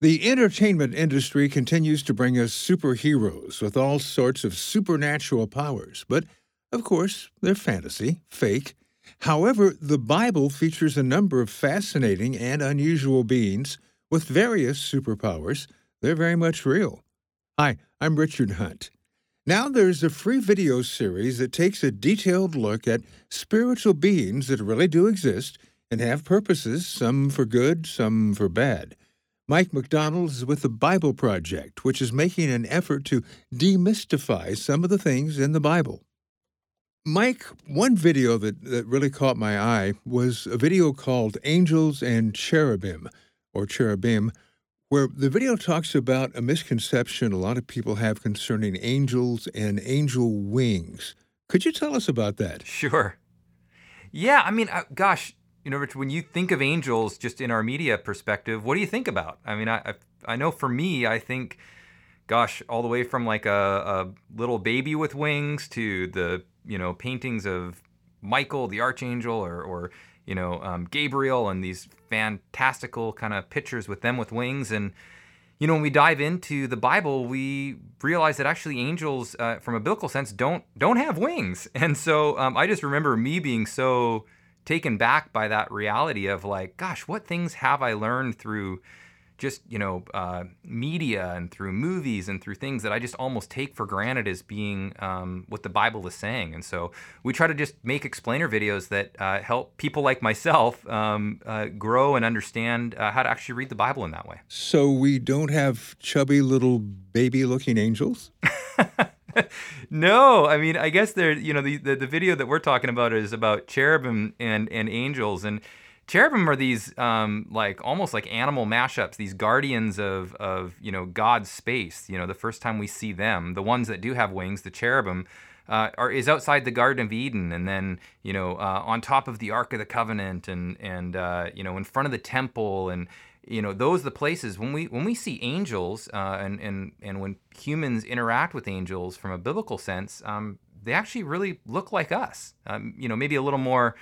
The entertainment industry continues to bring us superheroes with all sorts of supernatural powers, but, of course, they're fantasy, fake. However, the Bible features a number of fascinating and unusual beings with various superpowers. They're very much real. Hi, I'm Richard Hunt. Now there's a free video series that takes a detailed look at spiritual beings that really do exist and have purposes, some for good, some for bad. Mike McDonald is with The Bible Project, which is making an effort to demystify some of the things in the Bible. Mike, one video that really caught my eye was a video called Angels and Cherubim, or Cherubim, where the video talks about a misconception a lot of people have concerning angels and angel wings. Could you tell us about that? Sure. Yeah, I mean, gosh... You know, Rich, when you think of angels just in our media perspective, what do you think about? I mean, I know for me, I think, gosh, all the way from like a little baby with wings to the, you know, paintings of Michael, the archangel, or you know, Gabriel and these fantastical kind of pictures with them with wings. And, you know, when we dive into the Bible, we realize that actually angels, from a biblical sense, don't have wings. And so I just remember me being so taken back by that reality of like, gosh, what things have I learned through just, you know, media and through movies and through things that I just almost take for granted as being what the Bible is saying. And so we try to just make explainer videos that help people like myself grow and understand how to actually read the Bible in that way. So we don't have chubby little baby-looking angels? No, I mean, I guess they're, you know, the video that we're talking about is about cherubim and angels, and cherubim are these like almost like animal mashups, these guardians of you know, God's space. You know, the first time we see them, the ones that do have wings, the cherubim, is outside the Garden of Eden, and then, you know, on top of the Ark of the Covenant, and you know, in front of the temple, and you know, those are the places when we see angels and when humans interact with angels from a biblical sense, they actually really look like us. You know, maybe a little more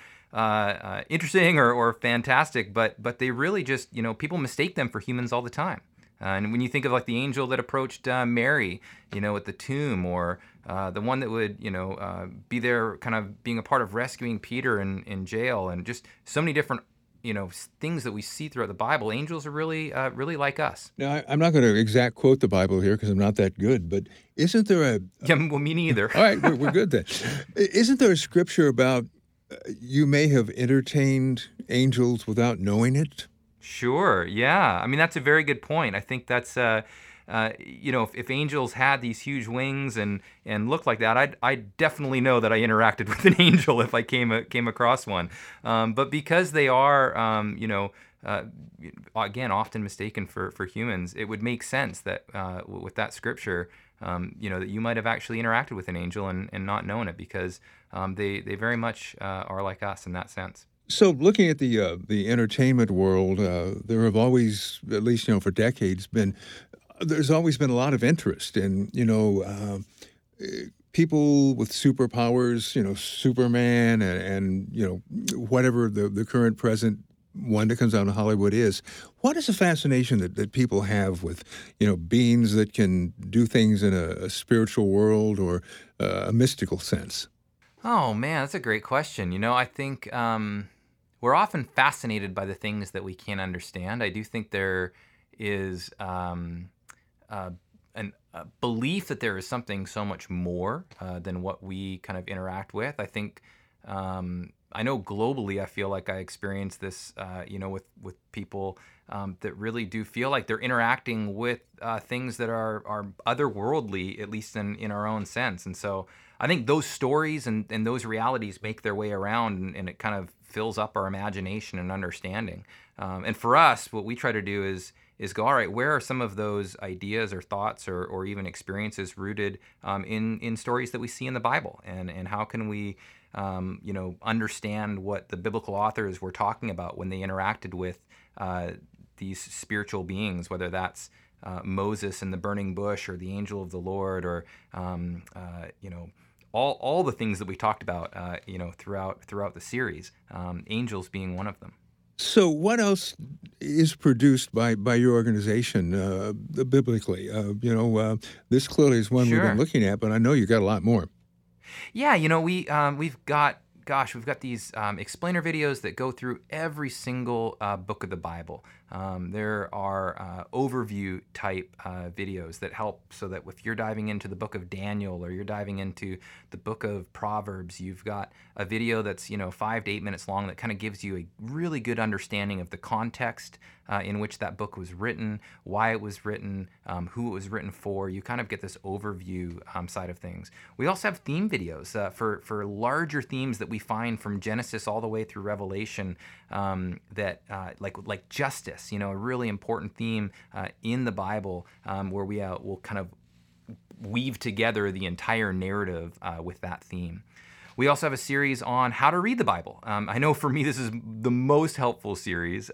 interesting or fantastic, but they really just, you know, people mistake them for humans all the time. And when you think of like the angel that approached Mary, you know, at the tomb, or the one that would, you know, be there kind of being a part of rescuing Peter in jail, and just so many different, you know, things that we see throughout the Bible, angels are really, really like us. Now, I'm not going to exact quote the Bible here because I'm not that good, but isn't there a... Yeah, well, me neither. All right, we're good then. Isn't there a scripture about you may have entertained angels without knowing it? Sure, yeah. I mean, that's a very good point. I think that's... you know, if angels had these huge wings and looked like that, I'd definitely know that I interacted with an angel if I came across one. But because they are, you know, again, often mistaken for humans, it would make sense that with that scripture, you know, that you might have actually interacted with an angel and not known it, because they very much are like us in that sense. So looking at the entertainment world, there have always, at least, you know, for decades been... There's always been a lot of interest in, you know, people with superpowers, you know, Superman and you know, whatever the current present one that comes out of Hollywood is. What is the fascination that people have with, you know, beings that can do things in a spiritual world or a mystical sense? Oh, man, that's a great question. You know, I think we're often fascinated by the things that we can't understand. I do think there is... a belief that there is something so much more than what we kind of interact with. I think, I know globally, I feel like I experience this, you know, with people that really do feel like they're interacting with things that are otherworldly, at least in our own sense. And so I think those stories and those realities make their way around, and it kind of fills up our imagination and understanding. And for us, what we try to do is go, all right, where are some of those ideas or thoughts or even experiences rooted in stories that we see in the Bible? And how can we, you know, understand what the biblical authors were talking about when they interacted with these spiritual beings, whether that's Moses and the burning bush, or the angel of the Lord, or, you know, all the things that we talked about, you know, throughout the series, angels being one of them. So what else is produced by your organization biblically? This clearly is one we've been looking at, but I know you got a lot more. Yeah, we've got these explainer videos that go through every single book of the Bible. There are overview type videos that help so that if you're diving into the book of Daniel or you're diving into the book of Proverbs, you've got a video that's 5 to 8 minutes long that kind of gives you a really good understanding of the context in which that book was written, why it was written, who it was written for. You kind of get this overview side of things. We also have theme videos for larger themes that we find from Genesis all the way through Revelation that like justice, a really important theme in the Bible where we will kind of weave together the entire narrative with that theme. We also have a series on how to read the Bible. I know for me this is the most helpful series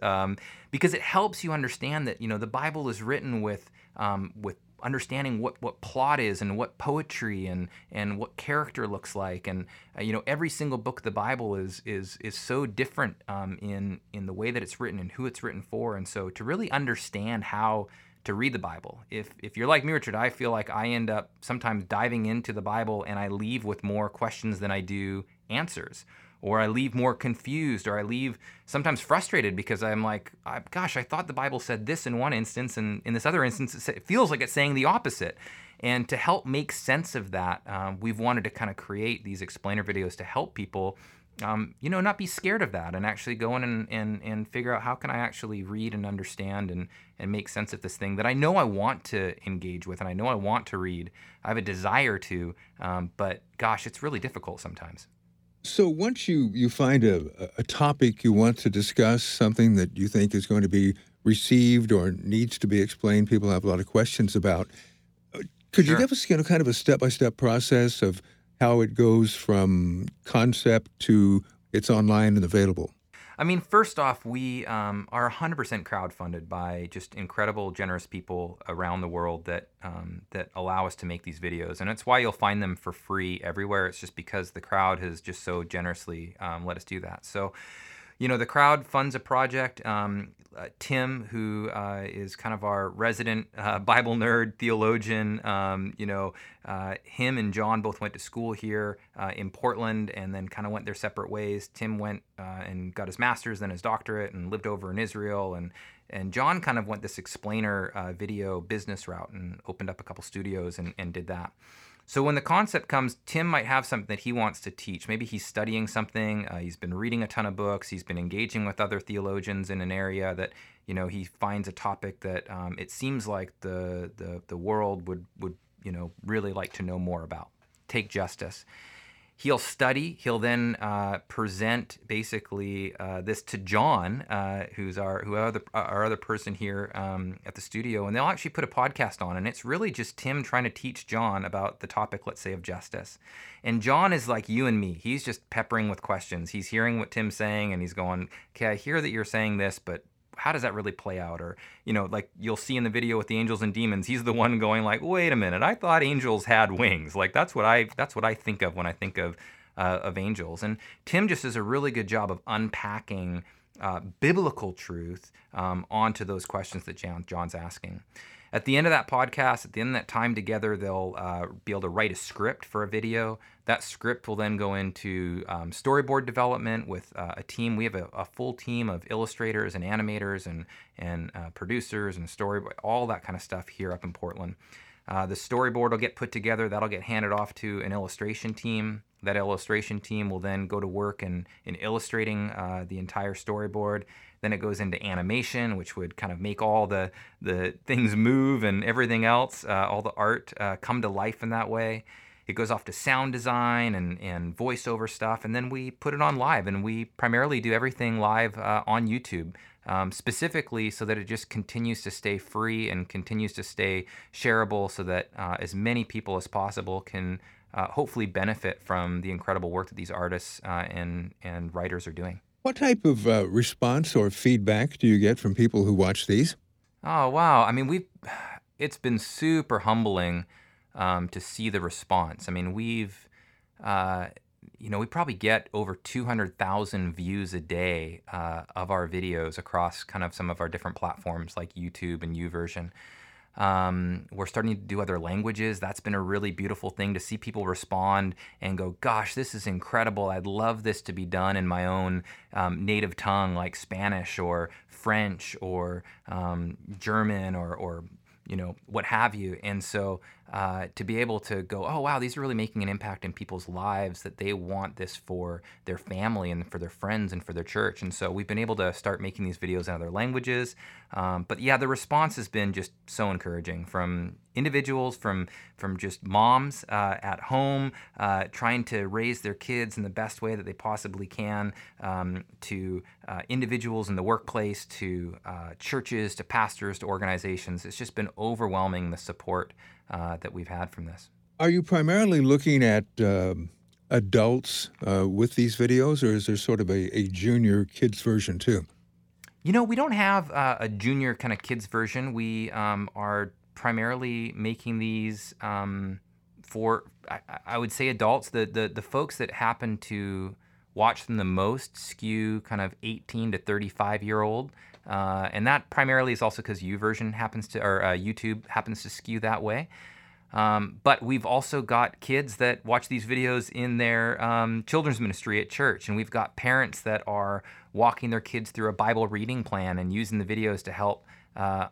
because it helps you understand that the Bible is written with understanding what plot is and what poetry and what character looks like, and every single book of the Bible is so different in the way that it's written and who it's written for. And so to really understand how to read the Bible. If you're like me, Richard, I feel like I end up sometimes diving into the Bible and I leave with more questions than I do answers, or I leave more confused, or I leave sometimes frustrated because I'm like, gosh, I thought the Bible said this in one instance, and in this other instance, it feels like it's saying the opposite. And to help make sense of that, we've wanted to kind of create these explainer videos to help people not be scared of that, and actually go in and figure out how can I actually read and understand and make sense of this thing that I know I want to engage with and I know I want to read. I have a desire to, but gosh, it's really difficult sometimes. So once you find a topic you want to discuss, something that you think is going to be received or needs to be explained, people have a lot of questions about, could you give us kind of a step-by-step process of how it goes from concept to it's online and available? I mean, first off, we are 100% crowdfunded by just incredible, generous people around the world that allow us to make these videos. And it's why you'll find them for free everywhere. It's just because the crowd has just so generously let us do that. So, the crowd funds a project. Tim, who is kind of our resident Bible nerd, theologian, him and John both went to school here in Portland and then kind of went their separate ways. Tim went and got his master's, then his doctorate, and lived over in Israel. And John kind of went this explainer video business route and opened up a couple studios and did that. So when the concept comes, Tim might have something that he wants to teach. Maybe he's studying something. He's been reading a ton of books. He's been engaging with other theologians in an area that, he finds a topic that it seems like the world would really like to know more about. Take justice. He'll study. He'll then present basically this to John, who's our other person here at the studio, and they'll actually put a podcast on, and it's really just Tim trying to teach John about the topic, let's say, of justice. And John is like you and me. He's just peppering with questions. He's hearing what Tim's saying, and he's going, okay, I hear that you're saying this, but how does that really play out? Or, like you'll see in the video with the angels and demons, he's the one going like, wait a minute, I thought angels had wings. Like that's what I think of when I think of angels. And Tim just does a really good job of unpacking biblical truth onto those questions that John's asking. At the end of that podcast, at the end of that time together, they'll be able to write a script for a video. That script will then go into storyboard development with a team. We have a full team of illustrators and animators and producers and storyboard, all that kind of stuff here up in Portland. The storyboard will get put together. That'll get handed off to an illustration team. That illustration team will then go to work in illustrating the entire storyboard. Then it goes into animation, which would kind of make all the things move and everything else, all the art come to life in that way. It goes off to sound design and voiceover stuff, and then we put it on live, and we primarily do everything live on YouTube, specifically so that it just continues to stay free and continues to stay shareable so that as many people as possible can hopefully benefit from the incredible work that these artists and writers are doing. What type of response or feedback do you get from people who watch these? Oh, wow. I mean, it's been super humbling to see the response. I mean, we've you know, we probably get over 200,000 views a day of our videos across kind of some of our different platforms like YouTube and YouVersion. We're starting to do other languages. That's been a really beautiful thing to see people respond and go, gosh, this is incredible. I'd love this to be done in my own native tongue, like Spanish or French or German or you know, what have you. And so to be able to go, oh, wow, these are really making an impact in people's lives, that they want this for their family and for their friends and for their church. And so we've been able to start making these videos in other languages. But yeah, the response has been just so encouraging from individuals, from just moms at home, trying to raise their kids in the best way that they possibly can, to individuals in the workplace, to churches, to pastors, to organizations. It's just been overwhelming, the support that we've had from this. Are you primarily looking at adults with these videos, or is there sort of a junior kids version too? You know, we don't have a junior kind of kids version. We are primarily making these for, I would say, adults. The folks that happen to watch them the most skew kind of 18 to 35-year-old. And that primarily is also because YouVersion happens to, or YouTube happens to skew that way. But we've also got kids that watch these videos in their children's ministry at church. And we've got parents that are walking their kids through a Bible reading plan and using the videos to help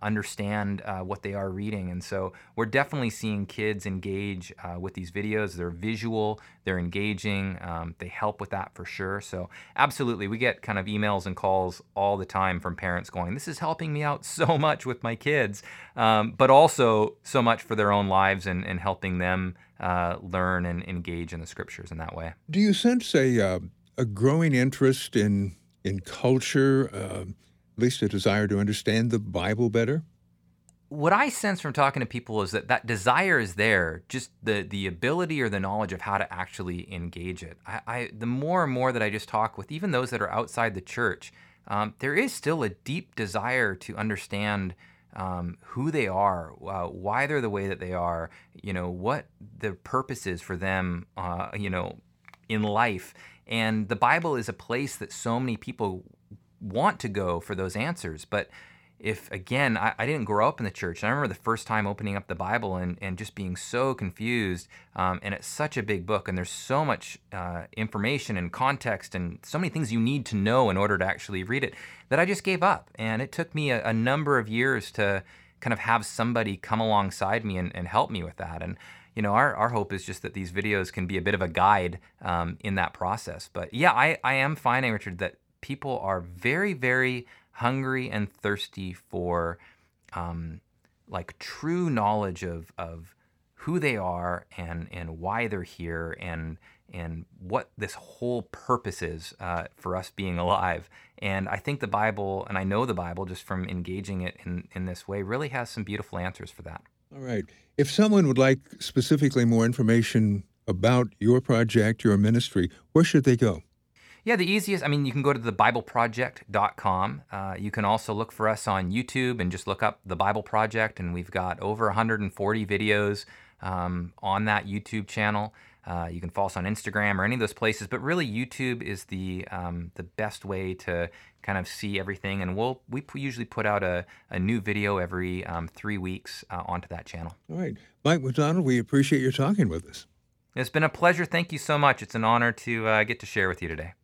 understand what they are reading. And so we're definitely seeing kids engage with these videos. They're visual, they're engaging, they help with that for sure. So absolutely, we get kind of emails and calls all the time from parents going, this is helping me out so much with my kids, but also so much for their own lives and helping them learn and engage in the scriptures in that way. Do you sense a growing interest in culture, at least a desire to understand the Bible better? What I sense from talking to people is that desire is there, just the ability or the knowledge of how to actually engage it. I the more and more that I just talk with even those that are outside the church, there is still a deep desire to understand who they are, why they're the way that they are, you know, what the purpose is for them, you know, in life. And the Bible is a place that so many people want to go for those answers. But if, again, I didn't grow up in the church, and I remember the first time opening up the Bible and just being so confused, and it's such a big book, and there's so much information and context and so many things you need to know in order to actually read it, that I just gave up. And it took me a number of years to kind of have somebody come alongside me and help me with that. And you know, our hope is just that these videos can be a bit of a guide in that process. But yeah, I am finding, Richard, that people are very, very hungry and thirsty for like true knowledge of who they are and why they're here and what this whole purpose is for us being alive. And I think the Bible, and I know the Bible just from engaging it in this way, really has some beautiful answers for that. All right. If someone would like specifically more information about your project, your ministry, where should they go? Yeah, the easiest, I mean, you can go to thebibleproject.com. You can also look for us on YouTube and just look up The Bible Project, and we've got over 140 videos on that YouTube channel. You can follow us on Instagram or any of those places, but really YouTube is the best way to kind of see everything, and we usually put out a new video every 3 weeks onto that channel. All right. Mike McDonald, we appreciate your talking with us. It's been a pleasure. Thank you so much. It's an honor to get to share with you today.